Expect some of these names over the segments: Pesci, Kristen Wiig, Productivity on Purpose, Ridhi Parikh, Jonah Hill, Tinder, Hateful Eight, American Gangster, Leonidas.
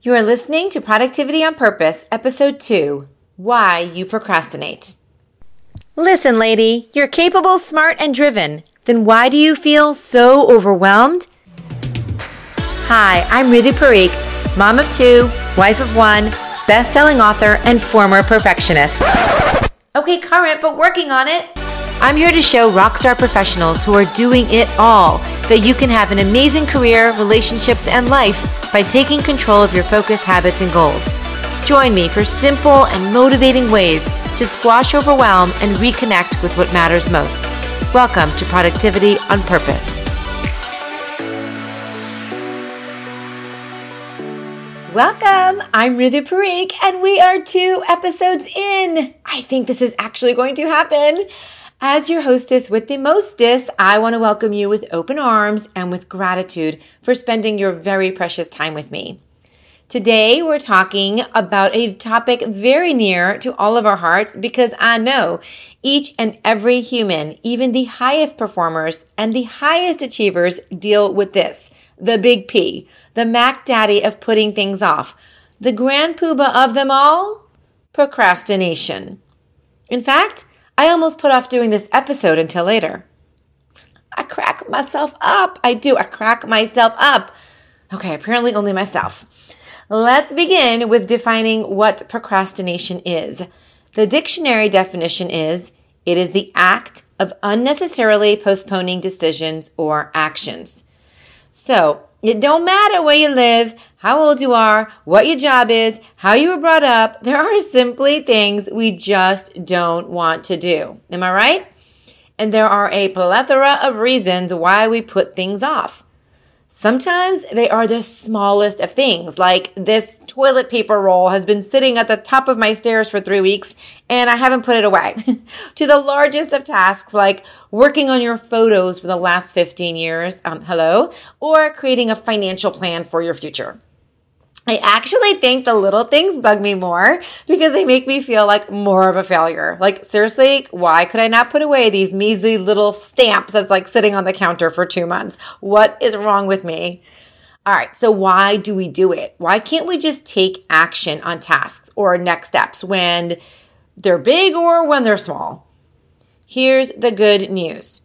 You are listening to Productivity on Purpose, Episode 2, Why You Procrastinate. Listen, lady, you're capable, smart, and driven. Then why do you feel so overwhelmed? Hi, I'm Ridhi Parikh, mom of two, wife of one, best-selling author, and former perfectionist. Okay, current, but working on it. I'm here to show rockstar professionals who are doing it all that you can have an amazing career, relationships, and life by taking control of your focus, habits, and goals. Join me for simple and motivating ways to squash overwhelm and reconnect with what matters most. Welcome to Productivity on Purpose. Welcome, I'm Ridhi Parikh, and we are 2 episodes in. I think this is actually going to happen. As your hostess with the mostest, I want to welcome you with open arms and with gratitude for spending your very precious time with me. Today, we're talking about a topic very near to all of our hearts because I know each and every human, even the highest performers and the highest achievers, deal with this, the big P, the Mac Daddy of putting things off, the grand poobah of them all, procrastination. In fact, I almost put off doing this episode until later. I crack myself up. I do. I crack myself up. Okay, apparently only myself. Let's begin with defining what procrastination is. The dictionary definition is, it is the act of unnecessarily postponing decisions or actions. So, it don't matter where you live, how old you are, what your job is, how you were brought up. There are simply things we just don't want to do. Am I right? And there are a plethora of reasons why we put things off. Sometimes they are the smallest of things, like this toilet paper roll has been sitting at the top of my stairs for 3 weeks and I haven't put it away, to the largest of tasks like working on your photos for the last 15 years, or creating a financial plan for your future. I actually think the little things bug me more because they make me feel like more of a failure. Like, seriously, why could I not put away these measly little stamps that's like sitting on the counter for 2 months? What is wrong with me? All right, so why do we do it? Why can't we just take action on tasks or next steps when they're big or when they're small? Here's the good news.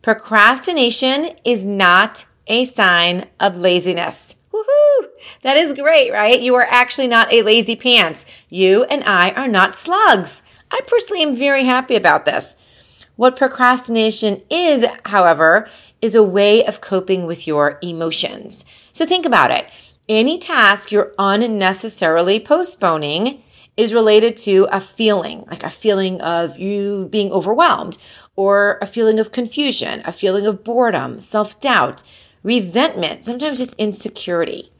Procrastination is not a sign of laziness. Woohoo! That is great, right? You are actually not a lazy pants. You and I are not slugs. I personally am very happy about this. What procrastination is, however, is a way of coping with your emotions. So think about it. Any task you're unnecessarily postponing is related to a feeling, like a feeling of you being overwhelmed, or a feeling of confusion, a feeling of boredom, self-doubt, resentment, sometimes just insecurity,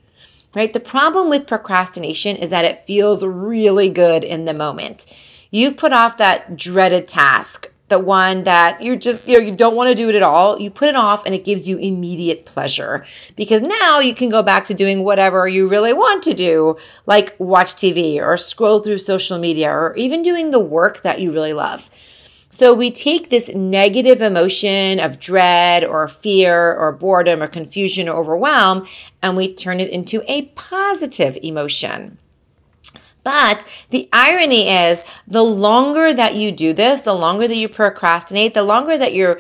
right? The problem with procrastination is that it feels really good in the moment. You've put off that dreaded task, the one that you don't want to do it at all. You put it off and it gives you immediate pleasure because now you can go back to doing whatever you really want to do, like watch TV or scroll through social media or even doing the work that you really love. So we take this negative emotion of dread or fear or boredom or confusion or overwhelm, and we turn it into a positive emotion. But the irony is, the longer that you do this, the longer that you procrastinate, the longer that you're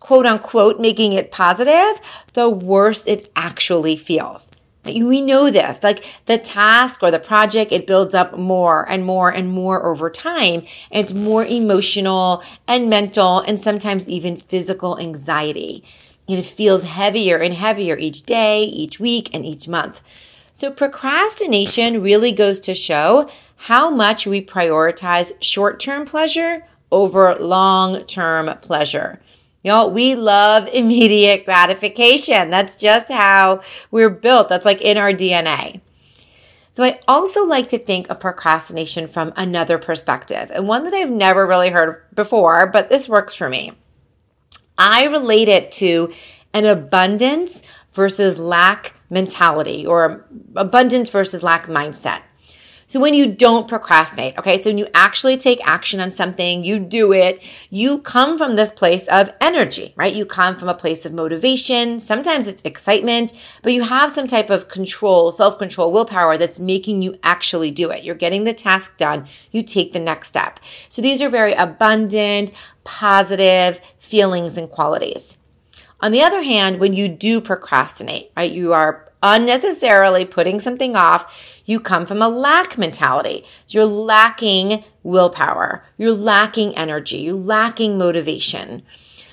quote unquote making it positive, the worse it actually feels. We know this, like the task or the project, it builds up more and more and more over time. And it's more emotional and mental and sometimes even physical anxiety. And it feels heavier and heavier each day, each week, and each month. So procrastination really goes to show how much we prioritize short-term pleasure over long-term pleasure. Y'all, we love immediate gratification. That's just how we're built. That's like in our DNA. So I also like to think of procrastination from another perspective, and one that I've never really heard before, but this works for me. I relate it to an abundance versus lack mentality, or abundance versus lack mindset. So when you don't procrastinate, okay, so when you actually take action on something, you do it, you come from this place of energy, right? You come from a place of motivation. Sometimes it's excitement, but you have some type of control, self-control, willpower that's making you actually do it. You're getting the task done. You take the next step. So these are very abundant, positive feelings and qualities. On the other hand, when you do procrastinate, right, you are unnecessarily putting something off, you come from a lack mentality. You're lacking willpower. You're lacking energy. You're lacking motivation.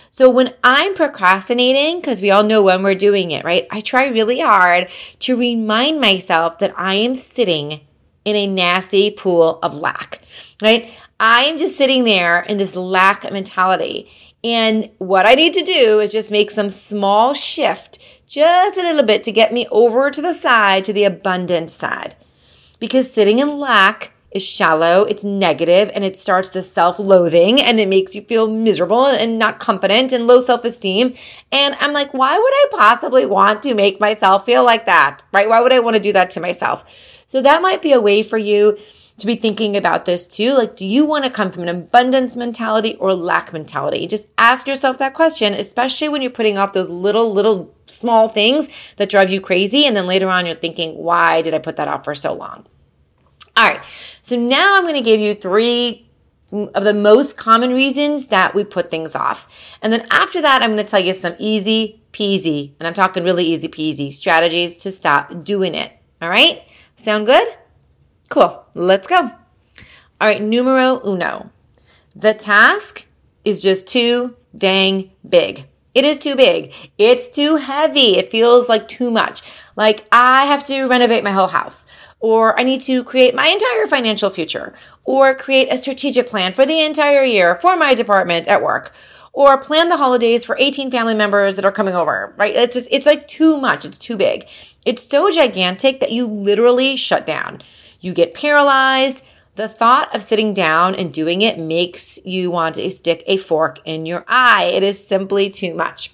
So when I'm procrastinating, because we all know when we're doing it, right, I try really hard to remind myself that I am sitting in a nasty pool of lack, right? I am just sitting there in this lack mentality. And what I need to do is just make some small shift, just a little bit, to get me over to the side, to the abundant side. Because sitting in lack is shallow, it's negative, and it starts the self-loathing, and it makes you feel miserable and not confident and low self-esteem. And I'm like, why would I possibly want to make myself feel like that, right? Why would I want to do that to myself? So that might be a way for you to be thinking about this too. Like, do you want to come from an abundance mentality or lack mentality? Just ask yourself that question, especially when you're putting off those little small things that drive you crazy. And then later on, you're thinking, why did I put that off for so long? All right. So now I'm going to give you three of the most common reasons that we put things off. And then after that, I'm going to tell you some easy peasy, and I'm talking really easy peasy strategies to stop doing it. All right. Sound good? Cool. Let's go. All right. Numero uno. The task is just too dang big. It is too big. It's too heavy. It feels like too much. Like, I have to renovate my whole house, or I need to create my entire financial future, or create a strategic plan for the entire year for my department at work, or plan the holidays for 18 family members that are coming over, right? It's just, it's like too much. It's too big. It's so gigantic that you literally shut down. You get paralyzed. The thought of sitting down and doing it makes you want to stick a fork in your eye. It is simply too much.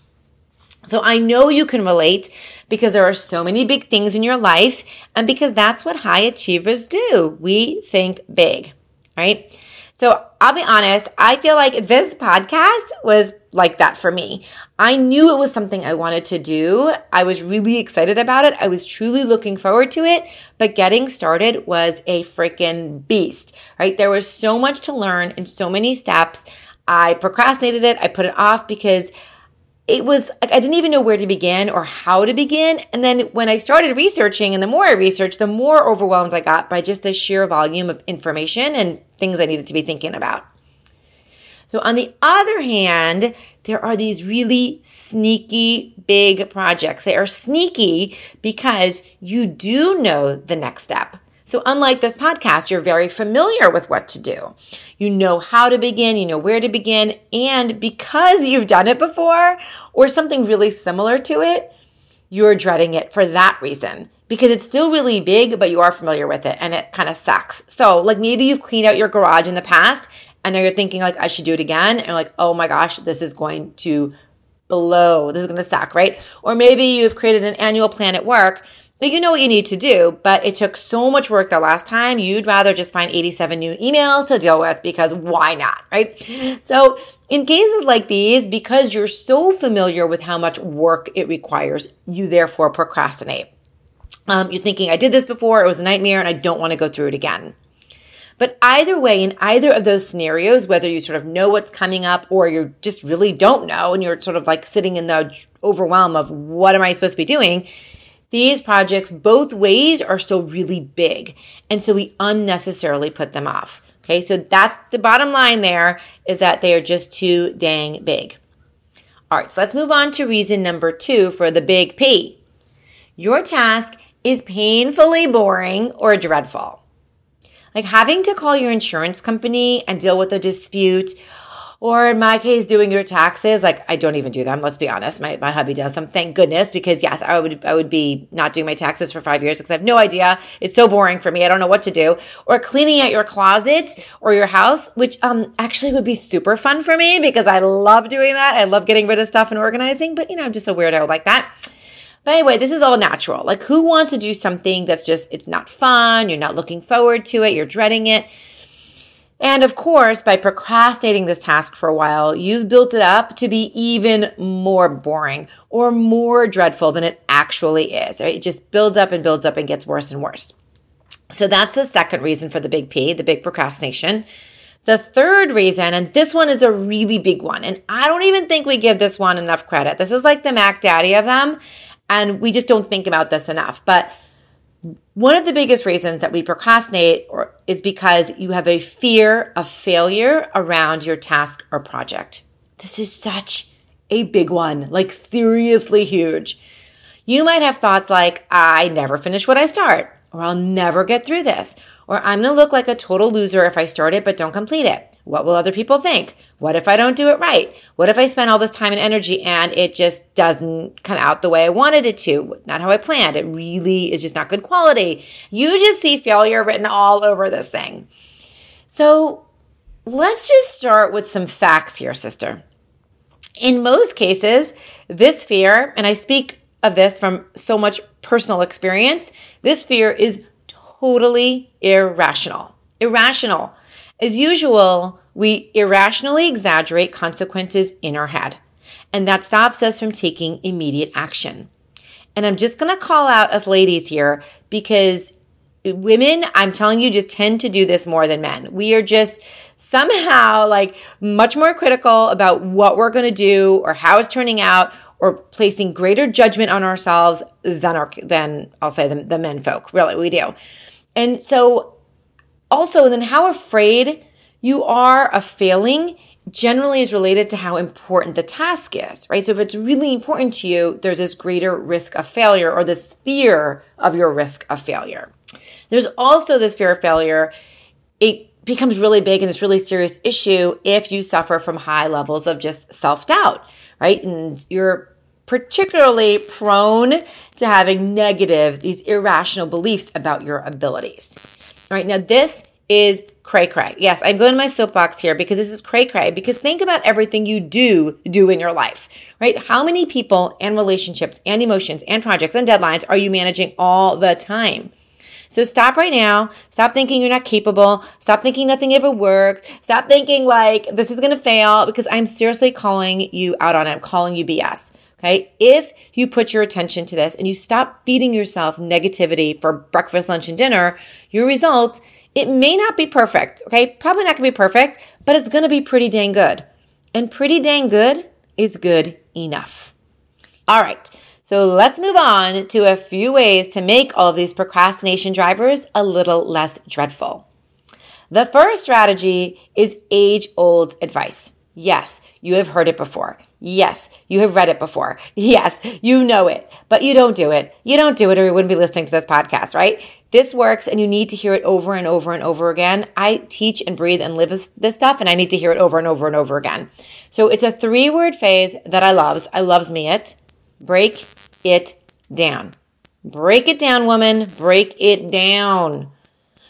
So I know you can relate, because there are so many big things in your life, and because that's what high achievers do. We think big, right? So I'll be honest, I feel like this podcast was like that for me. I knew it was something I wanted to do. I was really excited about it. I was truly looking forward to it, but getting started was a freaking beast, right? There was so much to learn and so many steps. I procrastinated it. I put it off because it was like I didn't even know where to begin or how to begin. And then when I started researching, and the more I researched, the more overwhelmed I got by just the sheer volume of information and things I needed to be thinking about. So on the other hand, there are these really sneaky big projects. They are sneaky because you do know the next step. So unlike this podcast, you're very familiar with what to do. You know how to begin, you know where to begin, and because you've done it before or something really similar to it, you're dreading it for that reason, because it's still really big, but you are familiar with it and it kind of sucks. So like maybe you've cleaned out your garage in the past and now you're thinking like, I should do it again. And you're like, oh my gosh, this is going to blow. This is going to suck, right? Or maybe you've created an annual plan at work. But you know what you need to do, but it took so much work the last time, you'd rather just find 87 new emails to deal with because why not, right? So in cases like these, because you're so familiar with how much work it requires, you therefore procrastinate. You're thinking, I did this before, it was a nightmare, and I don't want to go through it again. But either way, in either of those scenarios, whether you sort of know what's coming up or you just really don't know and you're sort of like sitting in the overwhelm of what am I supposed to be doing, these projects both ways are still really big, and so we unnecessarily put them off, okay? So that the bottom line there is that they are just too dang big. All right, so let's move on to reason number two for the big P. Your task is painfully boring or dreadful. Like having to call your insurance company and deal with a dispute, or in my case, doing your taxes. Like, I don't even do them. Let's be honest. My hubby does them. Thank goodness, because yes, I would be not doing my taxes for 5 years because I have no idea. It's so boring for me. I don't know what to do. Or cleaning out your closet or your house, which actually would be super fun for me because I love doing that. I love getting rid of stuff and organizing, but you know, I'm just a weirdo like that. But anyway, this is all natural. Like, who wants to do something that's just, it's not fun, you're not looking forward to it, you're dreading it. And of course, by procrastinating this task for a while, you've built it up to be even more boring or more dreadful than it actually is, right? It just builds up and gets worse and worse. So that's the second reason for the big P, the big procrastination. The third reason, and this one is a really big one, and I don't even think we give this one enough credit. This is like the Mac Daddy of them, and we just don't think about this enough. But one of the biggest reasons that we procrastinate is because you have a fear of failure around your task or project. This is such a big one, like seriously huge. You might have thoughts like, I never finish what I start, or I'll never get through this, or I'm going to look like a total loser if I start it but don't complete it. What will other people think? What if I don't do it right? What if I spend all this time and energy and it just doesn't come out the way I wanted it to? Not how I planned. It really is just not good quality. You just see failure written all over this thing. So let's just start with some facts here, sister. In most cases, this fear, and I speak of this from so much personal experience, this fear is totally irrational. Irrational. As usual, we irrationally exaggerate consequences in our head, and that stops us from taking immediate action. And I'm just going to call out us ladies here because women, I'm telling you, just tend to do this more than men. We are just somehow like much more critical about what we're going to do or how it's turning out, or placing greater judgment on ourselves than I'll say the men folk. Really, we do. And so also, then how afraid you are of failing generally is related to how important the task is, right? So if it's really important to you, there's this greater risk of failure or this fear of your risk of failure. There's also this fear of failure. It becomes really big and it's really serious issue if you suffer from high levels of just self-doubt, right? And you're particularly prone to having these irrational beliefs about your abilities. All right, now this is cray-cray. Yes, I'm going to my soapbox here because this is cray-cray, because think about everything you do in your life, right? How many people and relationships and emotions and projects and deadlines are you managing all the time? So stop right now. Stop thinking you're not capable. Stop thinking nothing ever worked. Stop thinking like this is going to fail, because I'm seriously calling you out on it. I'm calling you BS. Okay, if you put your attention to this and you stop feeding yourself negativity for breakfast, lunch, and dinner, your result, it may not be perfect, okay? Probably not going to be perfect, but it's going to be pretty dang good. And pretty dang good is good enough. All right, so let's move on to a few ways to make all of these procrastination drivers a little less dreadful. The first strategy is age-old advice. Yes, you have heard it before. Yes, you have read it before. Yes, you know it, but you don't do it. You don't do it, or you wouldn't be listening to this podcast, right? This works, and you need to hear it over and over and over again. I teach and breathe and live this stuff, and I need to hear it over and over and over again. So it's a 3-word phrase that I love. I loves me it. Break it down. Break it down, woman. Break it down.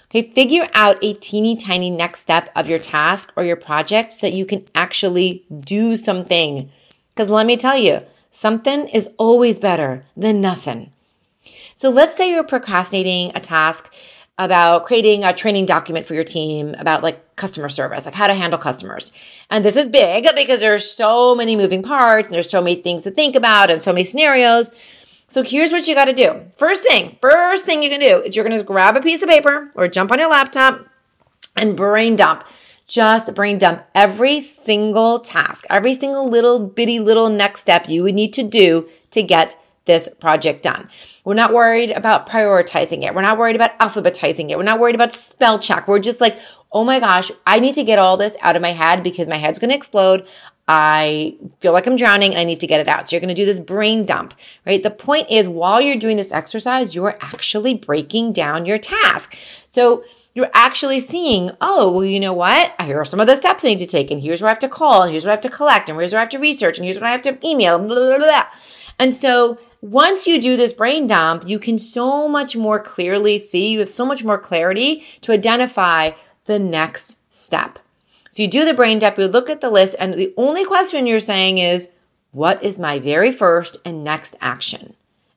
Okay, figure out a teeny tiny next step of your task or your project so that you can actually do something. Because let me tell you, something is always better than nothing. So let's say you're procrastinating a task about creating a training document for your team about like customer service, like how to handle customers. And this is big because there's so many moving parts and there's so many things to think about and so many scenarios. So here's what you got to do. First thing you can do is you're going to grab a piece of paper or jump on your laptop and brain dump. Just brain dump every single task, every single little next step you would need to do to get this project done. We're not worried about prioritizing it. We're not worried about alphabetizing it. We're not worried about spell check. We're just like, oh my gosh, I need to get all this out of my head because my head's going to explode. I feel like I'm drowning and I need to get it out. So you're going to do this brain dump, right? The point is, while you're doing this exercise, you're actually breaking down your task. So you're actually seeing, oh, well, you know what? Here are some of the steps I need to take, and here's where I have to call, and here's what I have to collect, and here's what I have to research, and here's what I have to email, blah, blah, blah. And so once you do this brain dump, you can so much more clearly see, you have so much more clarity to identify the next step. So you do the brain dump, you look at the list, and the only question you're saying is, what is my very first and next action?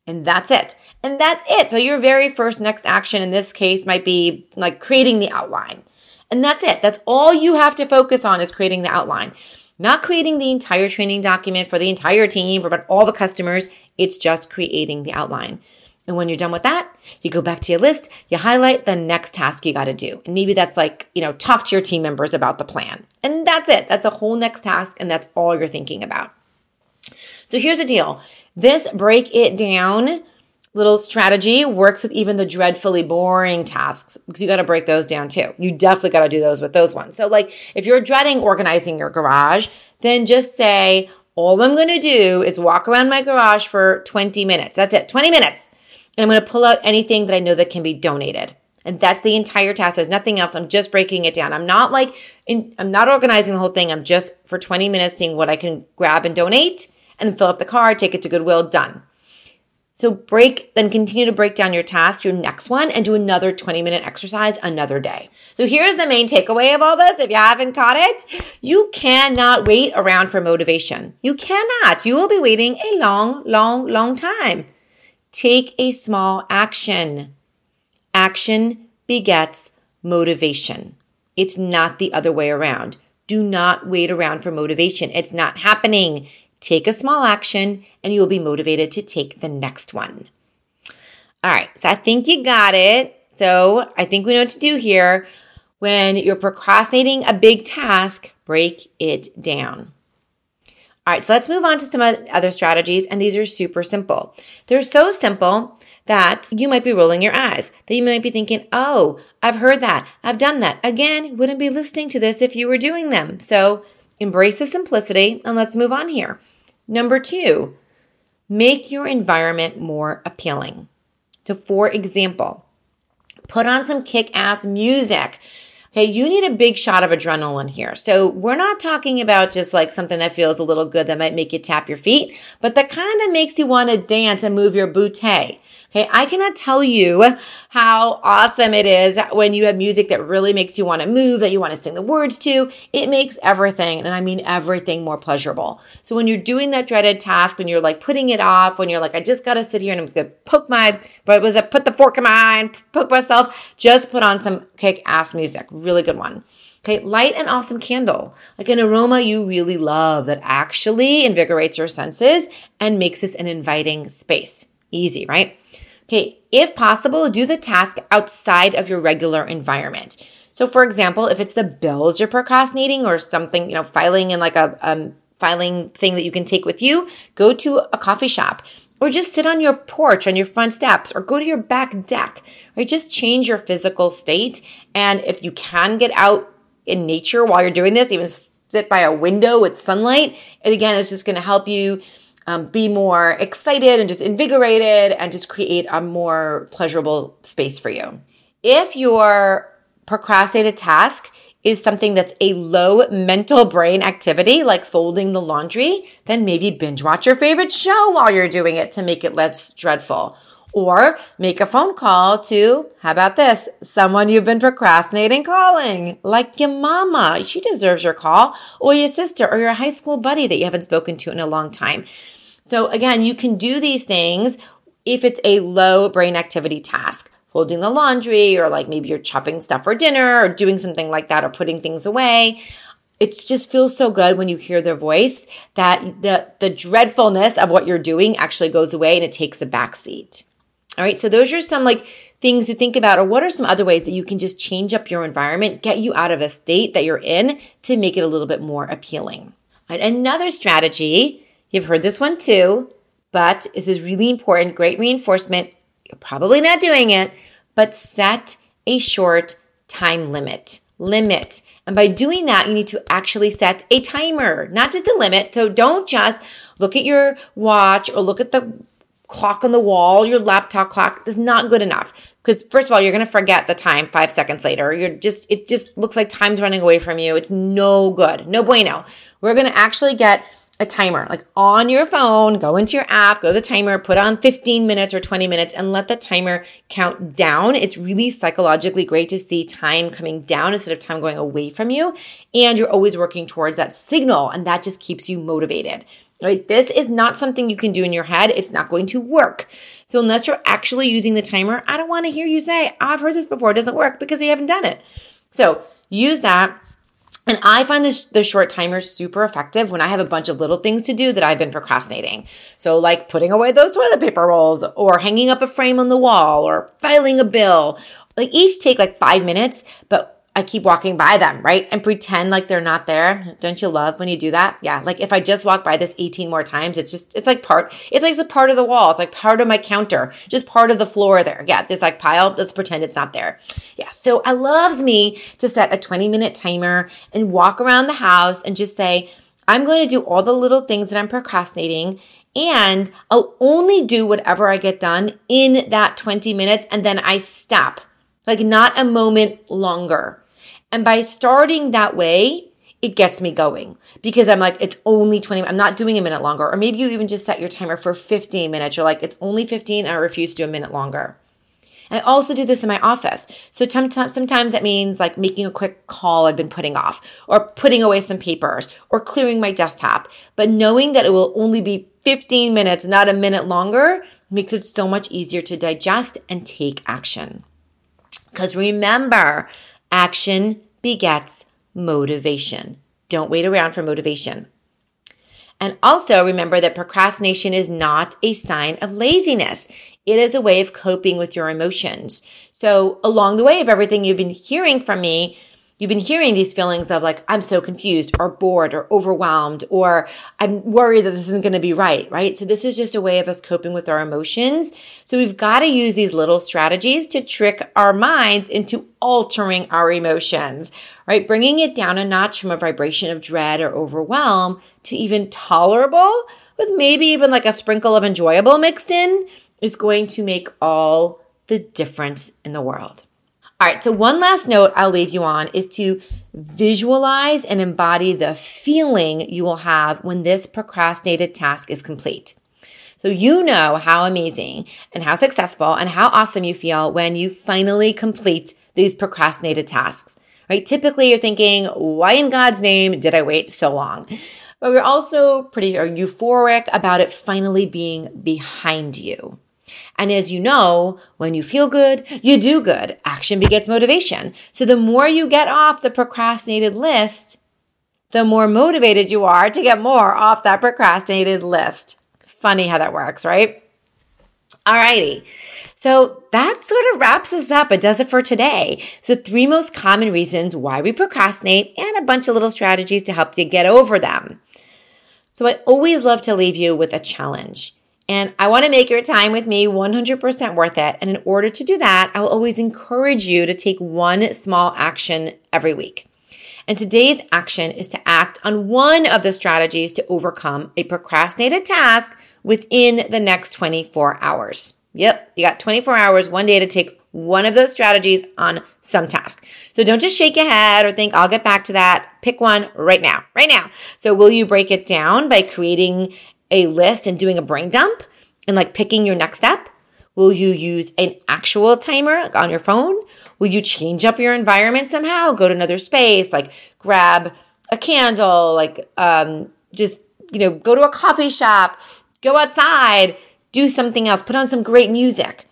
And that's it. So your very first next action in this case might be like creating the outline. And that's it. That's all you have to focus on is creating the outline. Not creating the entire training document for the entire team, for all the customers. It's just creating the outline. And when you're done with that, you go back to your list, you highlight the next task you got to do. And maybe that's talk to your team members about the plan. And that's it. That's a whole next task, and that's all you're thinking about. So here's the deal. This break it down little strategy works with even the dreadfully boring tasks because you got to break those down too. You definitely got to do those with those ones. So if you're dreading organizing your garage, then just say, all I'm going to do is walk around my garage for 20 minutes. That's it, 20 minutes. And I'm going to pull out anything that I know that can be donated. And that's the entire task. There's nothing else. I'm just breaking it down. I'm not organizing the whole thing. I'm just for 20 minutes seeing what I can grab and donate and fill up the car, take it to Goodwill, done. So then continue to break down your task, your next one, and do another 20-minute exercise another day. So here's the main takeaway of all this, if you haven't caught it. You cannot wait around for motivation. You cannot. You will be waiting a long, long, long time. Take a small action. Action begets motivation. It's not the other way around. Do not wait around for motivation. It's not happening. Take a small action and you'll be motivated to take the next one. All right, so I think you got it. So I think we know what to do here. When you're procrastinating a big task, break it down. All right, so let's move on to some other strategies, and these are super simple. They're so simple that you might be rolling your eyes, that you might be thinking, oh, I've heard that, I've done that. Again, wouldn't be listening to this if you were doing them. So embrace the simplicity, and let's move on here. Number 2, make your environment more appealing. So for example, put on some kick-ass music. Okay, you need a big shot of adrenaline here. So we're not talking about just something that feels a little good that might make you tap your feet, but that kind of makes you want to dance and move your booty. Okay, I cannot tell you how awesome it is when you have music that really makes you want to move, that you want to sing the words to. It makes everything, and I mean everything, more pleasurable. So when you're doing that dreaded task, when you're putting it off, when you're I just got to sit here and I'm just going to put the fork in my eye and poke myself, just put on some kick-ass music. Really good one. Okay, light an awesome candle, an aroma you really love that actually invigorates your senses and makes this an inviting space. Easy, right? Okay, if possible, do the task outside of your regular environment. So for example, if it's the bills you're procrastinating or something, filing in a filing thing that you can take with you, go to a coffee shop or just sit on your porch, on your front steps, or go to your back deck, right? Just change your physical state. And if you can get out in nature while you're doing this, even sit by a window with sunlight, and again, it's just going to help you be more excited and just invigorated and just create a more pleasurable space for you. If your procrastinated task is something that's a low mental brain activity, like folding the laundry, then maybe binge watch your favorite show while you're doing it to make it less dreadful. Or make a phone call to, how about this, someone you've been procrastinating calling, like your mama. She deserves your call. Or your sister or your high school buddy that you haven't spoken to in a long time. So again, you can do these things if it's a low brain activity task. Folding the laundry, or maybe you're chopping stuff for dinner, or doing something like that, or putting things away. It just feels so good when you hear their voice that the dreadfulness of what you're doing actually goes away and it takes a backseat. All right, so those are some things to think about, or what are some other ways that you can just change up your environment, get you out of a state that you're in to make it a little bit more appealing. All right, another strategy, you've heard this one too, but this is really important, great reinforcement. You're probably not doing it, but set a short time limit. And by doing that, you need to actually set a timer, not just a limit. So don't just look at your watch or look at the clock on the wall, your laptop clock. Is not good enough. Because first of all, you're going to forget the time 5 seconds later. It just looks like time's running away from you. It's no good. No bueno. We're going to actually get a timer, on your phone, go into your app, go to the timer, put on 15 minutes or 20 minutes and let the timer count down. It's really psychologically great to see time coming down instead of time going away from you. And you're always working towards that signal, and that just keeps you motivated. right? This is not something you can do in your head. It's not going to work. So unless you're actually using the timer, I don't want to hear you say, I've heard this before, it doesn't work, because you haven't done it. So use that. And I find the short timer super effective when I have a bunch of little things to do that I've been procrastinating. So like putting away those toilet paper rolls, or hanging up a frame on the wall, or filing a bill. Like each take like 5 minutes, but I keep walking by them, right? And pretend like they're not there. Don't you love when you do that? Yeah. Like if I just walk by this 18 more times, it's a part of the wall. It's like part of my counter, just part of the floor there. Yeah. It's like pile. Let's pretend it's not there. Yeah. So I loves me to set a 20-minute timer and walk around the house and just say, I'm going to do all the little things that I'm procrastinating, and I'll only do whatever I get done in that 20 minutes. And then I stop. Like not a moment longer. And by starting that way, it gets me going, because I'm like, it's only 20, I'm not doing a minute longer. Or maybe you even just set your timer for 15 minutes. You're like, it's only 15 and I refuse to do a minute longer. And I also do this in my office. So sometimes that means like making a quick call I've been putting off, or putting away some papers, or clearing my desktop. But knowing that it will only be 15 minutes, not a minute longer, makes it so much easier to digest and take action. Because remember, action begets motivation. Don't wait around for motivation. And also remember that procrastination is not a sign of laziness. It is a way of coping with your emotions. So along the way of everything you've been hearing from me, you've been hearing these feelings of like, I'm so confused, or bored, or overwhelmed, or I'm worried that this isn't going to be right? So this is just a way of us coping with our emotions. So we've got to use these little strategies to trick our minds into altering our emotions, right? Bringing it down a notch from a vibration of dread or overwhelm to even tolerable, with maybe even like a sprinkle of enjoyable mixed in, is going to make all the difference in the world. All right, so one last note I'll leave you on is to visualize and embody the feeling you will have when this procrastinated task is complete. So you know how amazing and how successful and how awesome you feel when you finally complete these procrastinated tasks, right? Typically, you're thinking, why in God's name did I wait so long? But we're also pretty euphoric about it finally being behind you. And as you know, when you feel good, you do good. Action begets motivation. So the more you get off the procrastinated list, the more motivated you are to get more off that procrastinated list. Funny how that works, right? Alrighty. So that sort of wraps us up. It does it for today. So 3 most common reasons why we procrastinate, and a bunch of little strategies to help you get over them. So I always love to leave you with a challenge. And I want to make your time with me 100% worth it. And in order to do that, I will always encourage you to take one small action every week. And today's action is to act on one of the strategies to overcome a procrastinated task within the next 24 hours. Yep, you got 24 hours, one day to take one of those strategies on some task. So don't just shake your head or think, I'll get back to that. Pick one right now. So will you break it down by creating a list and doing a brain dump and like picking your next step? Will you use an actual timer like on your phone? Will you change up your environment somehow? Go to another space, like grab a candle, like go to a coffee shop, go outside, do something else, put on some great music.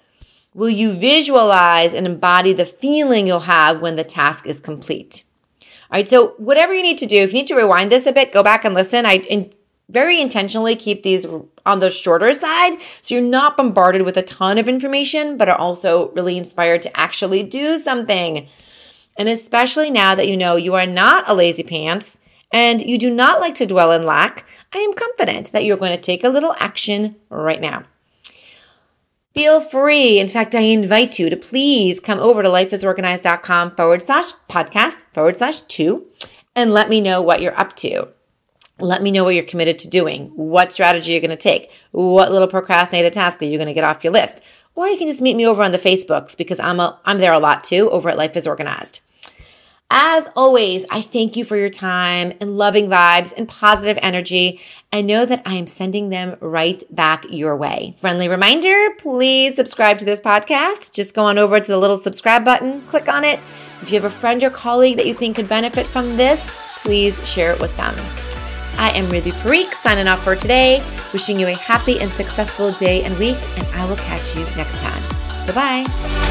Will you visualize and embody the feeling you'll have when the task is complete? All right, so whatever you need to do, if you need to rewind this a bit, go back and listen. I very intentionally keep these on the shorter side, so you're not bombarded with a ton of information, but are also really inspired to actually do something. And especially now that you know you are not a lazy pants and you do not like to dwell in lack, I am confident that you're going to take a little action right now. Feel free. In fact, I invite you to please come over to lifeisorganized.com/podcast/2 and let me know what you're up to. Let me know what you're committed to doing, what strategy you're going to take, what little procrastinated task are you going to get off your list. Or you can just meet me over on the Facebooks, because I'm there a lot too, over at Life is Organized. As always, I thank you for your time and loving vibes and positive energy. I know that I am sending them right back your way. Friendly reminder, please subscribe to this podcast. Just go on over to the little subscribe button, click on it. If you have a friend or colleague that you think could benefit from this, please share it with them. I am Ridhi Parikh, signing off for today, wishing you a happy and successful day and week, and I will catch you next time. Bye-bye.